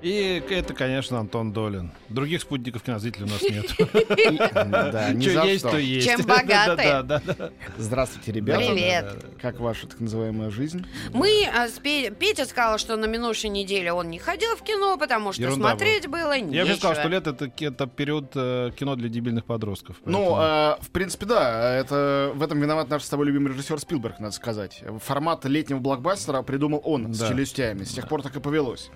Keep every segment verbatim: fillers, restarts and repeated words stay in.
И это, конечно, Антон Долин. Других спутников кинозрителей у нас нет. Что есть, то есть. Чем богаты. Здравствуйте, ребята. Привет. Как ваша так называемая жизнь? Мы Петя сказал, что на минувшей неделе он не ходил в кино, потому что смотреть было нечего. Я бы сказал, что лето — это период кино для дебильных подростков. Ну, в принципе, да. Это в этом виноват наш с тобой любимый режиссер Спилберг, надо сказать. Формат летнего блокбастера придумал он с челюстями. С тех пор так и повелось.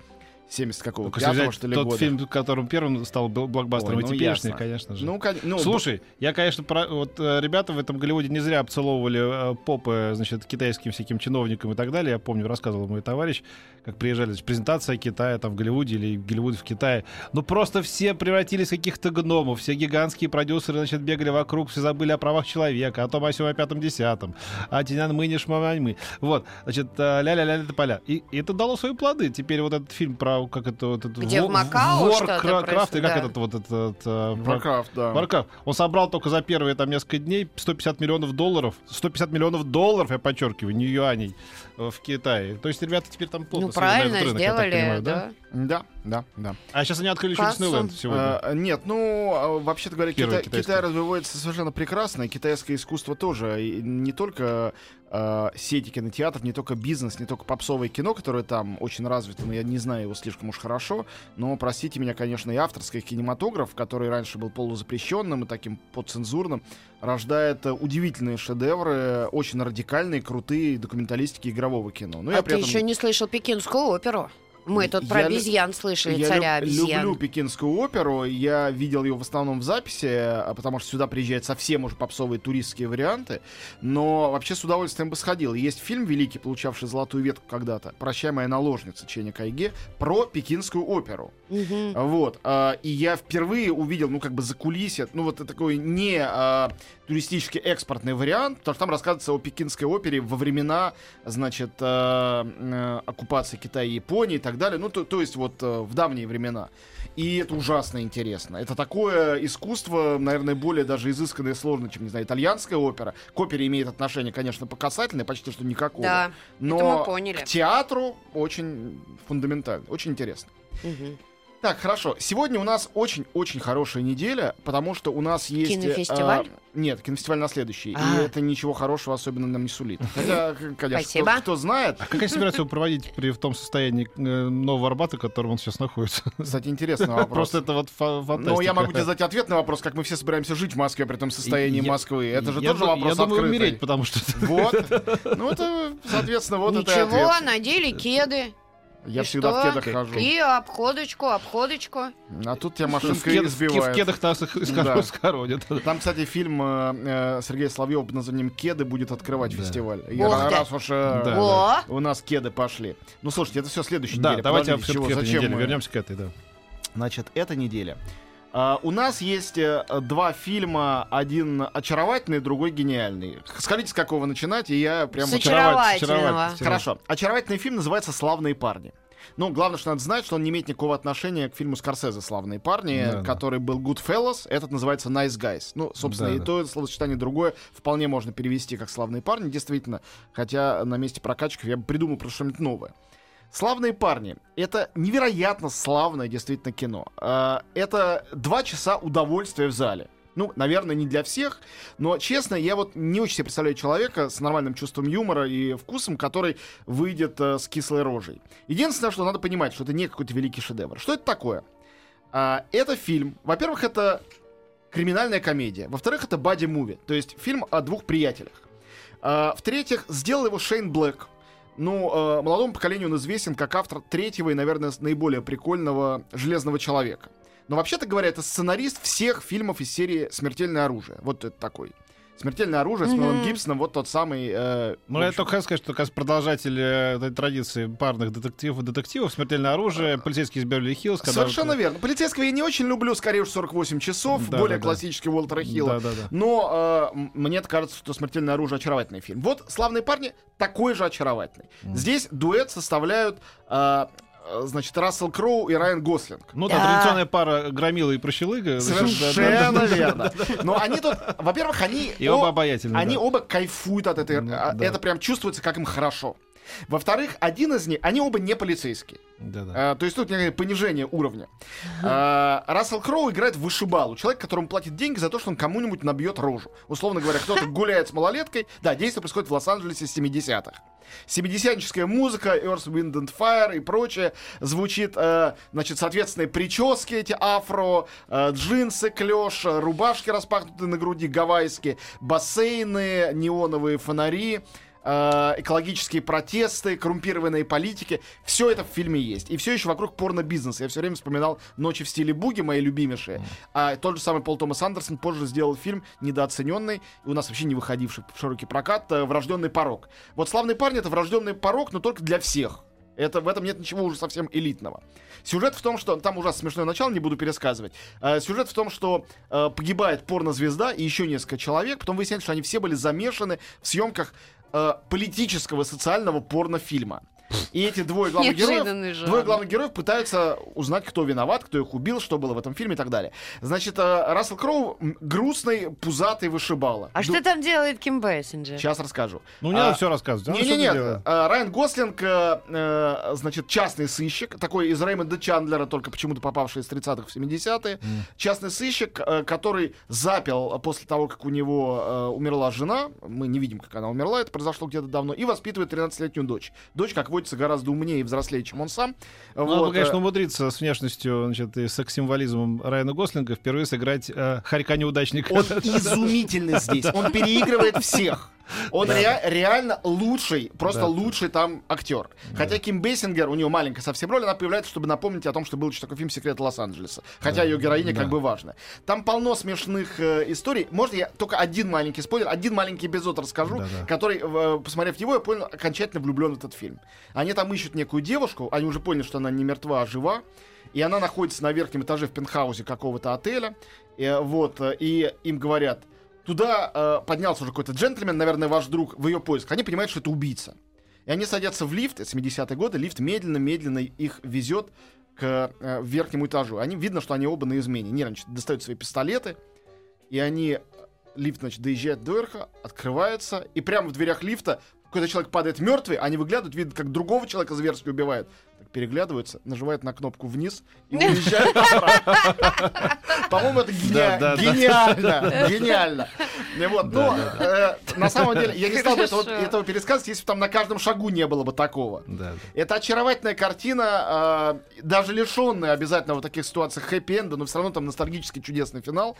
семьдесят какого-то пятого, что ли, тот года. Фильм, которым первым стал блокбастером, и ну, теперешний, ясно. Конечно же. Ну, кон... ну, Слушай, б... я, конечно, про... вот ребята в этом Голливуде не зря обцеловывали э, попы, значит, китайским всяким чиновникам и так далее. Я помню, рассказывал мой товарищ, как приезжали, значит, презентация Китая там в Голливуде или Голливуд в Китае. Ну, просто все превратились в каких-то гномов, все гигантские продюсеры, значит, бегали вокруг, все забыли о правах человека, о том, о сём, о пятом, десятом, о тяньаньмы, не шманьмы. Вот, значит, ля-ля-ля-ля-тополя. И это дало свои плоды. Теперь вот этот фильм про как это вот этот где в Макао Warcraft, и как да. этот вот этот Warcraft, да. Warcraft. Он собрал только за первые там несколько дней сто пятьдесят миллионов долларов, сто пятьдесят миллионов долларов, я подчеркиваю, не юаней в Китае. То есть ребята теперь там плотно. Ну правильно рынок, сделали, понимаю, да? Да, да, да. А сейчас они открыли еще Диснейленд сегодня. А, нет, ну вообще-то говоря, Кита- Китай развивается совершенно прекрасно, и китайское искусство тоже, и не только Uh, сети кинотеатров, не только бизнес, не только попсовое кино, которое там очень развито, но я не знаю его слишком уж хорошо, но, простите меня, конечно, и авторский кинематограф, который раньше был полузапрещенным и таким подцензурным, рождает удивительные шедевры, очень радикальные, крутые документалистики игрового кино. Ну, а я ты при этом... еще не слышал пекинскую оперу? Мы тут про я обезьян л... слышали, я царя люб... обезьян. Я люблю пекинскую оперу, я видел ее в основном в записи, потому что сюда приезжают совсем уже попсовые туристские варианты, но вообще с удовольствием бы сходил. Есть фильм великий, получавший золотую ветку когда-то, «Прощай, моя наложница» Чэнь Кайге, про пекинскую оперу. Угу. Вот. А, и я впервые увидел, ну, как бы закулисье, ну, вот такой не а, туристический экспортный вариант, потому что там рассказывается о пекинской опере во времена, значит, а, оккупации Китая и Японии, так далее, ну то, то есть вот э, в давние времена. И это ужасно интересно. Это такое искусство, наверное, более даже изысканное и сложное, чем, не знаю, итальянская опера. К опере имеет отношение, конечно, по касательной, почти что никакого. Да, но к театру очень фундаментально, очень интересно. Угу. Так, хорошо. Сегодня у нас очень-очень хорошая неделя, потому что у нас есть... Кинофестиваль? А, нет, кинофестиваль на следующий. А-а-а. И это ничего хорошего особенно нам не сулит. Хотя, конечно, кто, кто знает... А как они собираются его проводить при в том состоянии Нового Арбата, в котором он сейчас находится? Кстати, интересный вопрос. Просто это вот фантастика. Но я могу тебе задать ответ на вопрос, как мы все собираемся жить в Москве при том состоянии Москвы. Это же тоже вопрос открытый. Я думаю, умереть, потому что... Вот. Ну, это, соответственно, вот это ответ. Ничего, надели кеды. Я и всегда что? В кедах хожу. И обходочку, обходочку. А тут тебя машинка кед, избивает. В кедах нас скоронят. Да. Там, кстати, фильм э, Сергея Соловьева под названием «Кеды» будет открывать да. фестиваль. Ох, раз да. уж э, да. у нас кеды пошли. Ну, слушайте, это все следующая да, неделя. Давайте обсудим чего, зачем мы... вернемся к этой. Да. Значит, эта неделя. Uh, у нас есть uh, два фильма, один очаровательный, другой гениальный. Скажите, с какого начинать, и я прям... С очаровательного. Хорошо. Очаровательный фильм называется «Славные парни». Ну, главное, что надо знать, что он не имеет никакого отношения к фильму Скорсезе «Славные парни», да, который был «Goodfellas», этот называется «Nice Guys». Ну, собственно, да, и да. то словосочетание другое вполне можно перевести как «Славные парни», действительно. Хотя на месте прокачков я бы придумал про что-нибудь новое. «Славные парни» — это невероятно славное, действительно, кино. Это два часа удовольствия в зале. Ну, наверное, не для всех, но, честно, я вот не очень себе представляю человека с нормальным чувством юмора и вкусом, который выйдет с кислой рожей. Единственное, что надо понимать, что это не какой-то великий шедевр. Что это такое? Это фильм. Во-первых, это криминальная комедия. Во-вторых, это бадди-муви, то есть фильм о двух приятелях. В-третьих, сделал его Шейн Блэк. Ну, э, молодому поколению он известен как автор третьего и, наверное, наиболее прикольного «Железного человека». Но, вообще-то говоря, это сценарист всех фильмов из серии «Смертельное оружие». Вот это такой. «Смертельное оружие» с Мэлом Гибсоном, вот тот самый... Э, ну, я только хочу сказать, что как продолжатель этой традиции парных детективов и детективов, «Смертельное оружие», «Полицейский из Беверли-Хиллз». Совершенно верно. «Полицейского» я не очень люблю, скорее уж сорок восемь часов, да, более да, классический да. Уолтера Хилла. Да, да, да. Но э, мне кажется, что «Смертельное оружие» очаровательный фильм. Вот «Славные парни» такой же очаровательный. Mm. Здесь дуэт составляют... Э, Значит, Рассел Кроу и Райан Гослинг. Ну, да, традиционная пара громила и прощелыга. Совершенно верно. Но они тут, во-первых, они... И оба обаятельные. Они оба кайфуют от этой... Это прям чувствуется, как им хорошо. Во-вторых, один из них... Они оба не полицейские. То есть тут понижение уровня. Рассел Кроу играет вышибалу. Человек, которому платит деньги за то, что он кому-нибудь набьет рожу. Условно говоря, кто-то гуляет с малолеткой. Да, действие происходит в Лос-Анджелесе семидесятых. семидесятническая музыка, Earth, Wind and Fire и прочее. Звучит, э, значит, соответственно, прически эти афро, э, джинсы, клеш, рубашки распахнутые на груди, гавайские, бассейны, неоновые фонари, э, экологические протесты, коррумпированные политики. Все это в фильме есть. И все еще вокруг порно-бизнеса. Я все время вспоминал «Ночи в стиле буги», мои любимейшие. А тот же самый Пол Томас Андерсон позже сделал фильм недооцененный, у нас вообще не выходивший в широкий прокат, «Врожденный порок». Вот «Славные парни» — это врожденный порок, но только для всех. Это, в этом нет ничего уже совсем элитного. Сюжет в том, что... Там ужасно смешное начало, не буду пересказывать. Э, сюжет в том, что э, погибает порнозвезда и еще несколько человек. Потом выясняется, что они все были замешаны в съемках э, политического, социального порнофильма. И эти двое главных героев, двое главных героев пытаются узнать, кто виноват, кто их убил, что было в этом фильме и так далее. Значит, Рассел Кроу грустный, пузатый вышибала. А Ду... что там делает Ким Бейсингер? Сейчас расскажу. Ну, не а... надо все рассказывать. Не, не, не, не. Райан Гослинг, значит, частный сыщик, такой из Реймонда Чандлера, только почему-то попавший из тридцатых в семидесятые. Mm. Частный сыщик, который запил после того, как у него умерла жена. Мы не видим, как она умерла, это произошло где-то давно. И воспитывает тринадцатилетнюю дочь. Дочь, как водится, гораздо умнее и взрослее, чем он сам. Ну, вот. Он, конечно, умудрится с внешностью, значит, и секс-символизмом Райана Гослинга впервые сыграть э, хорька-неудачника. Он изумительный здесь. Он переигрывает всех. Он да. ре- реально лучший, просто да. лучший там актер. Да. Хотя Ким Бейсингер, у нее маленькая совсем роль, она появляется, чтобы напомнить о том, что был еще такой фильм «Секреты Лос-Анджелеса». Хотя да. ее героиня да. как бы важная. Там полно смешных э, историй. Может, я только один маленький спойлер, один маленький эпизод расскажу, да, да. который, э, посмотрев его, я понял, окончательно влюблен в этот фильм. Они там ищут некую девушку, они уже поняли, что она не мертва, а жива. И она находится на верхнем этаже в пентхаусе какого-то отеля. Э, вот, э, и им говорят... Туда э, поднялся уже какой-то джентльмен, наверное, ваш друг, в ее поисках. Они понимают, что это убийца. И они садятся в лифт, семидесятые годы, лифт медленно-медленно их везет к э, верхнему этажу. Они, видно, что они оба на измене. Нервничают, достают свои пистолеты, и они... Лифт, значит, доезжает до верха, открывается, и прямо в дверях лифта какой-то человек падает мертвый, они выглядывают, видят, как другого человека зверски убивают. Переглядываются, нажимают на кнопку вниз и уезжают. По-моему, это гениально. Гениально. Но на самом деле я не стал бы этого пересказывать, если бы там на каждом шагу не было бы такого. Это очаровательная картина, даже лишенная обязательно в таких ситуациях хэппи-энда, но все равно там ностальгический чудесный финал,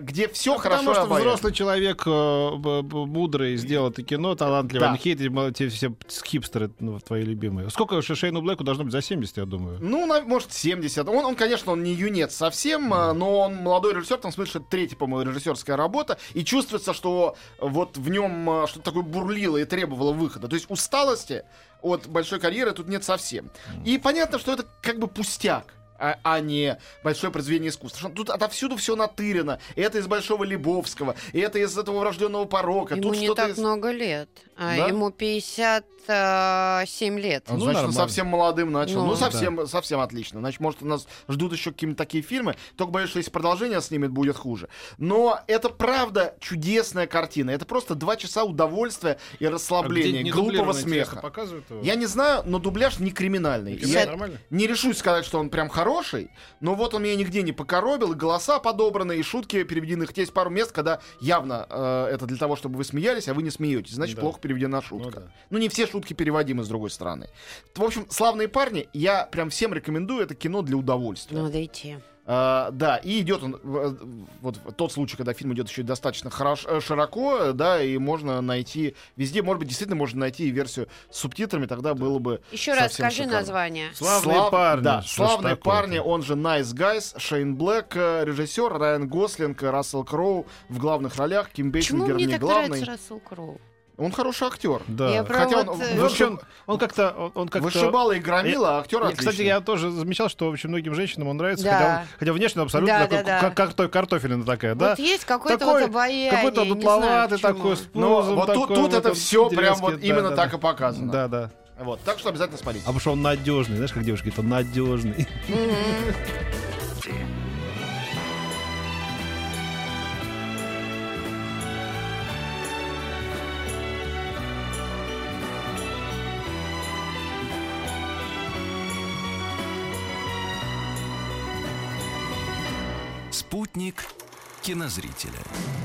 где все хорошо. Потому что взрослый человек мудрый сделал это кино, талантливый. Они хейты, все хипстеры твои любимые. Сколько уж Шейну Блэку должно быть за семьдесят, я думаю. Ну, на, может, семьдесят. Он, он, конечно, он не юнец совсем, mm. но он молодой режиссер, в том смысле, что это третья, по-моему, режиссерская работа, и чувствуется, что вот в нем что-то такое бурлило и требовало выхода. То есть усталости от большой карьеры тут нет совсем. Mm. И понятно, что это как бы пустяк, а, а не большое произведение искусства. Тут отовсюду все натырено. Это из «Большого Лебовского», это из этого «Врожденного порока». Ему тут не так из... много лет. А да? Ему пятьдесят семь лет. Ну, значит, он совсем молодым начал. Ну, ну совсем, да. совсем отлично. Значит, может, у нас ждут еще какие-то такие фильмы. Только боюсь, что если продолжение снимет, будет хуже. Но это правда чудесная картина. Это просто два часа удовольствия и расслабления, а глупого смеха. Я не знаю, но дубляж не криминальный. Я нормально? Не решусь сказать, что он прям хороший, но вот он меня нигде не покоробил. И голоса подобраны, и шутки переведены. Хотя есть пару мест, когда явно э, это для того, чтобы вы смеялись, а вы не смеетесь. Значит, да. плохо переведена шутка. Ну, да. ну не все шутки переводимы, с другой стороны. В общем, «Славные парни», я прям всем рекомендую. Это кино для удовольствия. Надо идти. Uh, да, и идет он, вот тот случай, когда фильм идет еще достаточно хорош, широко, да, и можно найти везде, может быть, действительно можно найти версию с субтитрами, тогда было бы еще раз скажи шикарно. Название. Славные Слав... парни. Да, Славные парни, он же Nice Guys, Шейн Блэк, режиссер, Райан Гослинг, Рассел Кроу в главных ролях, Ким Бейсингер не главный. Почему мне так нравится Рассел Кроу? Он хороший актер. Да. Хотя вот... он, ну, вышиб... он, он как-то он, он как вышибало и громило, а актер отличный. Кстати, я тоже замечал, что очень многим женщинам он нравится, да. хотя, он, хотя внешне абсолютно да, такой, да, да. Как, как, картофелина такая. Вот да? есть какой-то вот обаяние. Какой-то дутловатый такой, с пузом. Вот такой, тут, тут вот это все прям вот да, именно да, так да. и показано. Да, да. Вот. Так что обязательно смотрите. А потому что он надежный, знаешь, как девушки, это надежный. Спутник кинозрителя.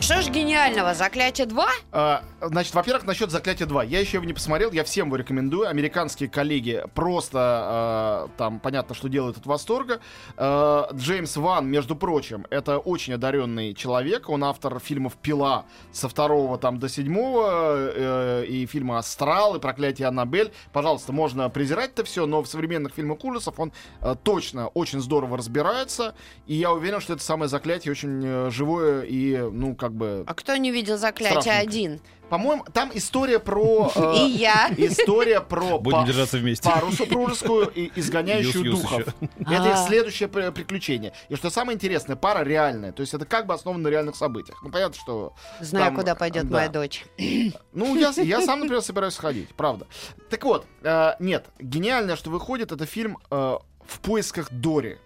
Что ж гениального? «Заклятие два»? А, значит, во-первых, насчет «Заклятия два». Я еще его не посмотрел, я всем его рекомендую. Американские коллеги просто, а, там, понятно, что делают от восторга. А, Джеймс Ван, между прочим, это очень одаренный человек. Он автор фильмов «Пила» со второго там, до седьмого, э, и фильма «Астрал», и «Проклятие Аннабель». Пожалуйста, можно презирать это все, но в современных фильмах ужасов он а, точно очень здорово разбирается. И я уверен, что это самое «Заклятие» очень живое. И, ну, как бы... А кто не видел «Заклятие один»? По-моему, там история про... Э, и я. История про Будем па- держаться вместе. пару супружескую, и изгоняющую юс, духов. Юс это их следующее приключение. И что самое интересное, пара реальная. То есть это как бы основано на реальных событиях. Ну, понятно, что... Знаю, там, куда пойдет да. моя дочь. Ну, я, я сам, например, собираюсь сходить, правда. Так вот, э, нет, гениальное, что выходит, это фильм э, «В поисках Дори».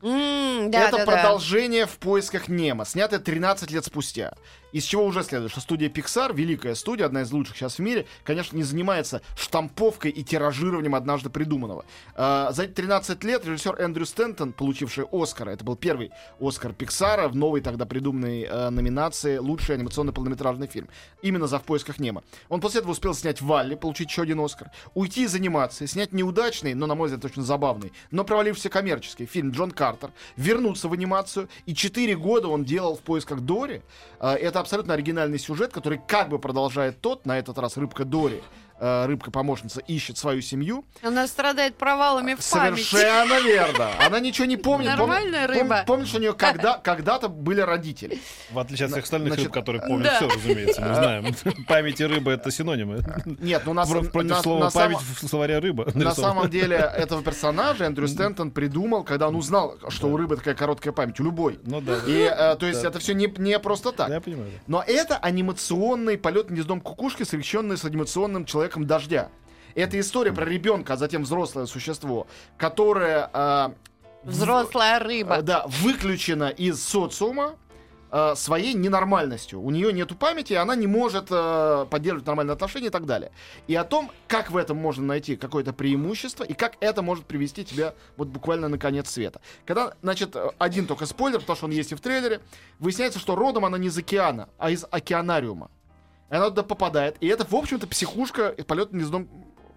Mm, да, это да, продолжение да. «В поисках Немо», снятое тринадцать лет спустя. Из чего уже следует, что студия Pixar, великая студия, одна из лучших сейчас в мире, конечно, не занимается штамповкой и тиражированием однажды придуманного. Э, за эти тринадцать лет режиссер Эндрю Стэнтон, получивший Оскар, это был первый Оскар Pixar в новой тогда придуманной э, номинации «Лучший анимационный полнометражный фильм». Именно за «В поисках Немо». Он после этого успел снять «Валли», получить еще один Оскар, уйти из анимации, снять неудачный, но, на мой взгляд, очень забавный, но провалившийся коммерческий фильм «Джон Картер», вернуться в анимацию, и четыре года он делал «В поисках Дори». Это абсолютно оригинальный сюжет, который как бы продолжает тот, на этот раз рыбка Дори, рыбка-помощница, ищет свою семью. Она страдает провалами в памяти. Совершенно верно. Она ничего не помнит. Нормальная Пом... рыба. Помнишь, что у нее когда... когда-то были родители. В отличие от всех остальных Значит... рыб, которые помнят да. все, разумеется, мы знаем. Память и рыба — это синонимы. Нет, ну на самом... Против слова «память» в словаре «рыба». На самом деле этого персонажа Эндрю Стэнтон придумал, когда он узнал, что у рыбы такая короткая память, у любой. Ну да. И, то есть это все не просто так. Я понимаю. Но это анимационный полет гнездом кукушки, совмещенный с анимационным человеком дождя. Это история про ребенка, а затем взрослое существо, которое... Э, Взрослая в, рыба. Э, да, выключена из социума э, своей ненормальностью. У нее нету памяти, она не может э, поддерживать нормальные отношения и так далее. И о том, как в этом можно найти какое-то преимущество и как это может привести тебя вот буквально на конец света. Когда, значит, один только спойлер, потому что он есть и в трейлере, выясняется, что родом она не из океана, а из океанариума. Она туда попадает. И это, в общем-то, психушка и полет гнездом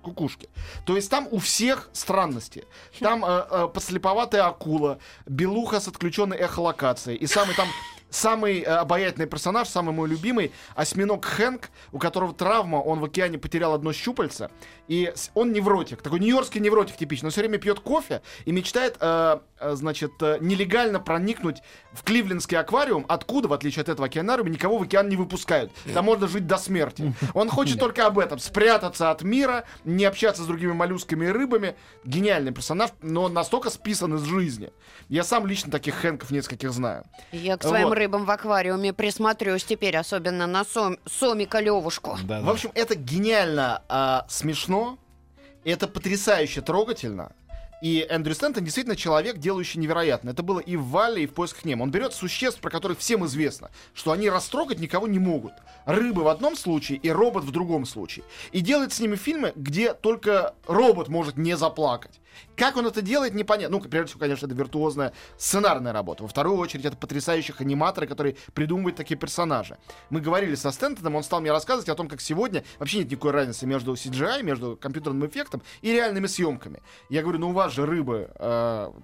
кукушки. То есть там у всех странности. Там э, э, подслеповатая акула, белуха с отключенной эхолокацией. И самый там... Самый э, обаятельный персонаж, самый мой любимый, осьминог Хэнк, у которого травма, он в океане потерял одно щупальце, и он невротик, такой нью-йоркский невротик типичный, он все время пьет кофе и мечтает, э, э, значит, э, нелегально проникнуть в Кливлендский аквариум, откуда, в отличие от этого океанариума, никого в океан не выпускают, там можно жить до смерти. Он хочет только об этом, спрятаться от мира, не общаться с другими моллюсками и рыбами. Гениальный персонаж, но он настолько списан из жизни. Я сам лично таких Хэнков нескольких знаю. Я к своим рыбам в аквариуме присмотрюсь теперь, особенно на сом... сомика Левушку. Да, да. В общем, это гениально э, смешно, это потрясающе трогательно. И Эндрю Стэнтон действительно человек, делающий невероятно. Это было и в «Вале», и в «Поисках Немо». Он берет существ, про которых всем известно, что они растрогать никого не могут. Рыбы в одном случае и робот в другом случае. И делает с ними фильмы, где только робот может не заплакать. Как он это делает, непонятно. Ну, прежде всего, конечно, это виртуозная сценарная работа. Во вторую очередь, это потрясающих аниматоры, которые придумывают такие персонажи. Мы говорили со Стэнтоном, он стал мне рассказывать о том, как сегодня вообще нет никакой разницы между си джи ай, между компьютерным эффектом и реальными съемками. Я говорю, ну у вас же рыбы э,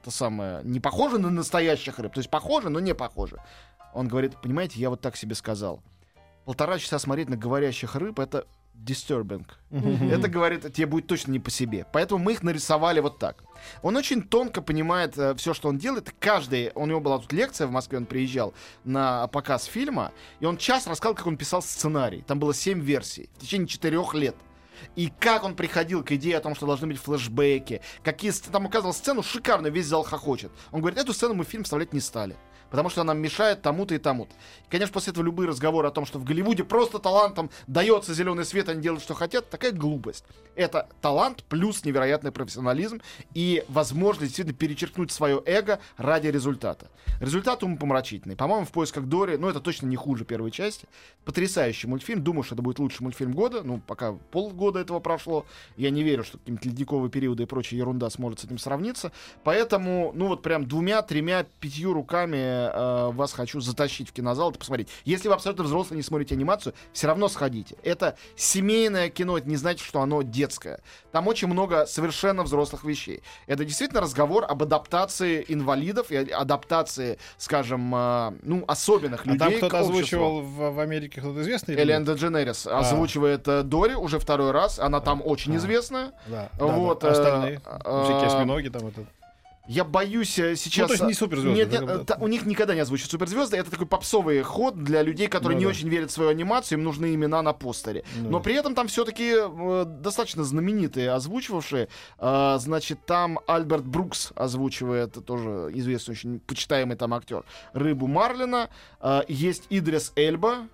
то самое, не похожи на настоящих рыб. То есть похожи, но не похожи. Он говорит, понимаете, я вот так себе сказал. Полтора часа смотреть на говорящих рыб — это disturbing. Mm-hmm. Это, говорит, тебе будет точно не по себе. Поэтому мы их нарисовали вот так. Он очень тонко понимает э, все, что он делает. Каждый, у него была тут лекция в Москве, он приезжал на показ фильма, и он час рассказал, как он писал сценарий. Там было семь версий в течение четырех лет. И как он приходил к идее о том, что должны быть флешбеки, какие там указывал сцену шикарную, весь зал хохочет. Он говорит, эту сцену мы в фильм вставлять не стали, потому что она мешает тому-то и тому-то. И, конечно, после этого любые разговоры о том, что в Голливуде просто талантом дается зеленый свет, они делают, что хотят, такая глупость. Это талант плюс невероятный профессионализм и возможность действительно перечеркнуть свое эго ради результата. Результат умопомрачительный. По-моему, в «Поисках Дори», ну, это точно не хуже первой части. Потрясающий мультфильм. Думаю, что это будет лучший мультфильм года. Ну, пока полгода этого прошло. Я не верю, что какие-нибудь ледниковые периоды и прочая ерунда сможет с этим сравниться. Поэтому, ну, вот прям двумя, тремя, пятью руками вас хочу затащить в кинозал и посмотреть. Если вы абсолютно взрослые не смотрите анимацию, все равно сходите. Это семейное кино, это не значит, что оно детское. Там очень много совершенно взрослых вещей. Это действительно разговор об адаптации инвалидов и адаптации, скажем, ну, особенных людей. А там кто-то озвучивал в, в Америке, кто-то известный? Эллен Дженерис а. озвучивает э, Дори уже второй раз. Она а. там очень а. известная. Да. Вот, да, да. А остальные? А, всякие осьминоги там вот это. Я боюсь сейчас... Ну, то есть не суперзвезды. Нет, нет, да, да. У них никогда не озвучат суперзвезды. Это такой попсовый ход для людей, которые ну, не да. очень верят в свою анимацию. Им нужны имена на постере. Ну, Но да. при этом там все-таки э, достаточно знаменитые озвучивавшие. Э, значит, там Альберт Брукс озвучивает, тоже известный, очень почитаемый там актер, рыбу Марлина. Э, есть Идрис Эльба,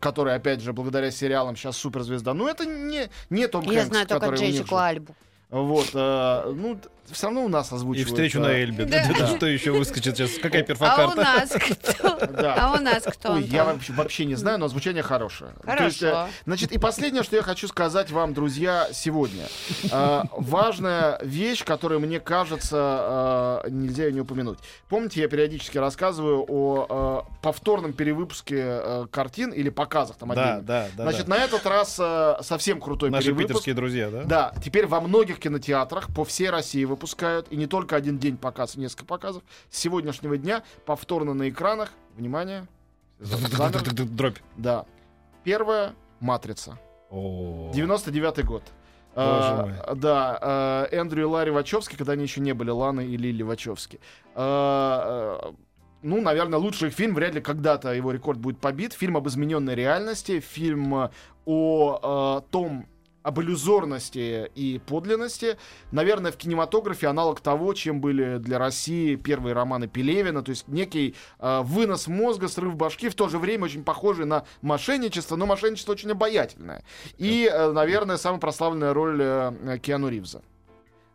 который, опять же, благодаря сериалам сейчас суперзвезда. Но это не, не Том Хэнкс. Я знаю только Джессику Альбу. Вот, э, ну, все равно у нас озвучивают. И встречу на Эльбе. Да. Да. Да. Что еще выскочит сейчас? Какая перфокарта? А у нас кто? Да. А у нас кто? Ой, я вообще, вообще не знаю, но озвучение хорошее. Хорошо. То есть, э, значит, и последнее, что я хочу сказать вам, друзья, сегодня. Э, важная вещь, которую, мне кажется, э, нельзя ее не упомянуть. Помните, я периодически рассказываю о э, повторном перевыпуске э, картин или показах там отдельно. Да, да, да, значит, да. на этот раз э, совсем крутой Наши перевыпуск. Наши питерские друзья, да? Да. Теперь во многих кинотеатрах по всей России выпускают, и не только один день показ, несколько показов. С сегодняшнего дня повторно на экранах, внимание, дробь. Да. Первая «Матрица». девяносто девятый год. А, да, а, Эндрю и Ларри Вачовски, когда они еще не были Ланы и Лили Вачовски. А, ну, наверное, лучший их фильм, вряд ли когда-то его рекорд будет побит. Фильм об измененной реальности, фильм о а, том, об иллюзорности и подлинности. Наверное, в кинематографе аналог того, чем были для России первые романы Пелевина, то есть некий э, вынос мозга, срыв башки, в то же время очень похожий на мошенничество, но мошенничество очень обаятельное. И, э, наверное, самая прославленная роль э, Киану Ривза.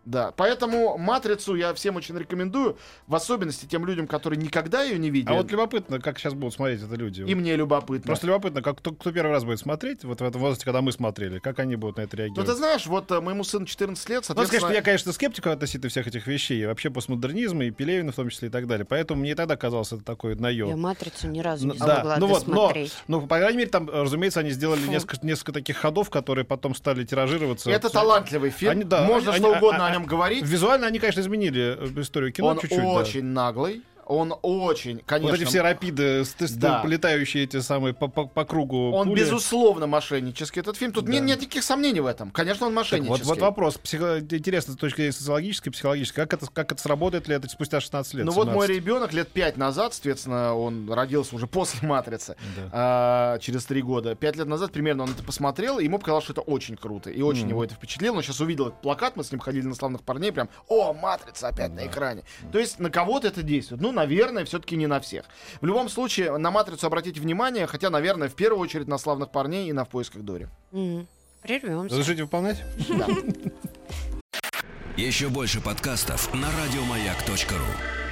Да, поэтому «Матрицу» я всем очень рекомендую, в особенности тем людям, которые никогда ее не видели. А вот любопытно, как сейчас будут смотреть это люди. И мне любопытно. Просто любопытно, как кто, кто первый раз будет смотреть, вот в этом возрасте, когда мы смотрели, как они будут на это реагировать. Ну, ты знаешь, вот моему сыну четырнадцать лет, соответственно... Ну, конечно, я, конечно, скептик относительно всех этих вещей, и вообще постмодернизма, и Пелевина в том числе, и так далее. Поэтому мне тогда казалось это такое наёб. Я «Матрицу» ни разу не смогла да. ну, вот, досмотреть. Но, ну, по крайней мере, там, разумеется, они сделали несколько, несколько таких ходов, которые потом стали тиражироваться. Это талантливый фильм. Они, да, Можно они, что они, угодно они, говорить. Визуально они, конечно, изменили историю кино он чуть-чуть. Он очень да. наглый. Он очень, конечно... Вот эти все рапиды, да. летающие эти самые по, по, по кругу Он, пули. Безусловно, мошеннический этот фильм. Тут да. нет, нет никаких сомнений в этом. Конечно, он мошеннический. Вот, вот вопрос. Психо... Интересно, с точки зрения социологической, психологической. Как это, как это сработает ли это спустя шестнадцать лет? Ну семнадцать. Вот мой ребенок лет пять назад, соответственно, он родился уже после «Матрицы», да. а, через три года. пять лет назад примерно он это посмотрел, и ему показалось, что это очень круто. И очень mm. его это впечатлило. Он сейчас увидел этот плакат, мы с ним ходили на «Славных парней», прям, о, «Матрица» опять да. на экране. Mm. То есть на кого-то это действует. Ну, наверное, все-таки не на всех. В любом случае, на «Матрицу» обратите внимание, хотя, наверное, в первую очередь на «Славных парней» и на «В поисках Дори». Mm-hmm. Прервемся. Разрешите выполнять? Да. Еще больше подкастов на радиомаяк точка ру.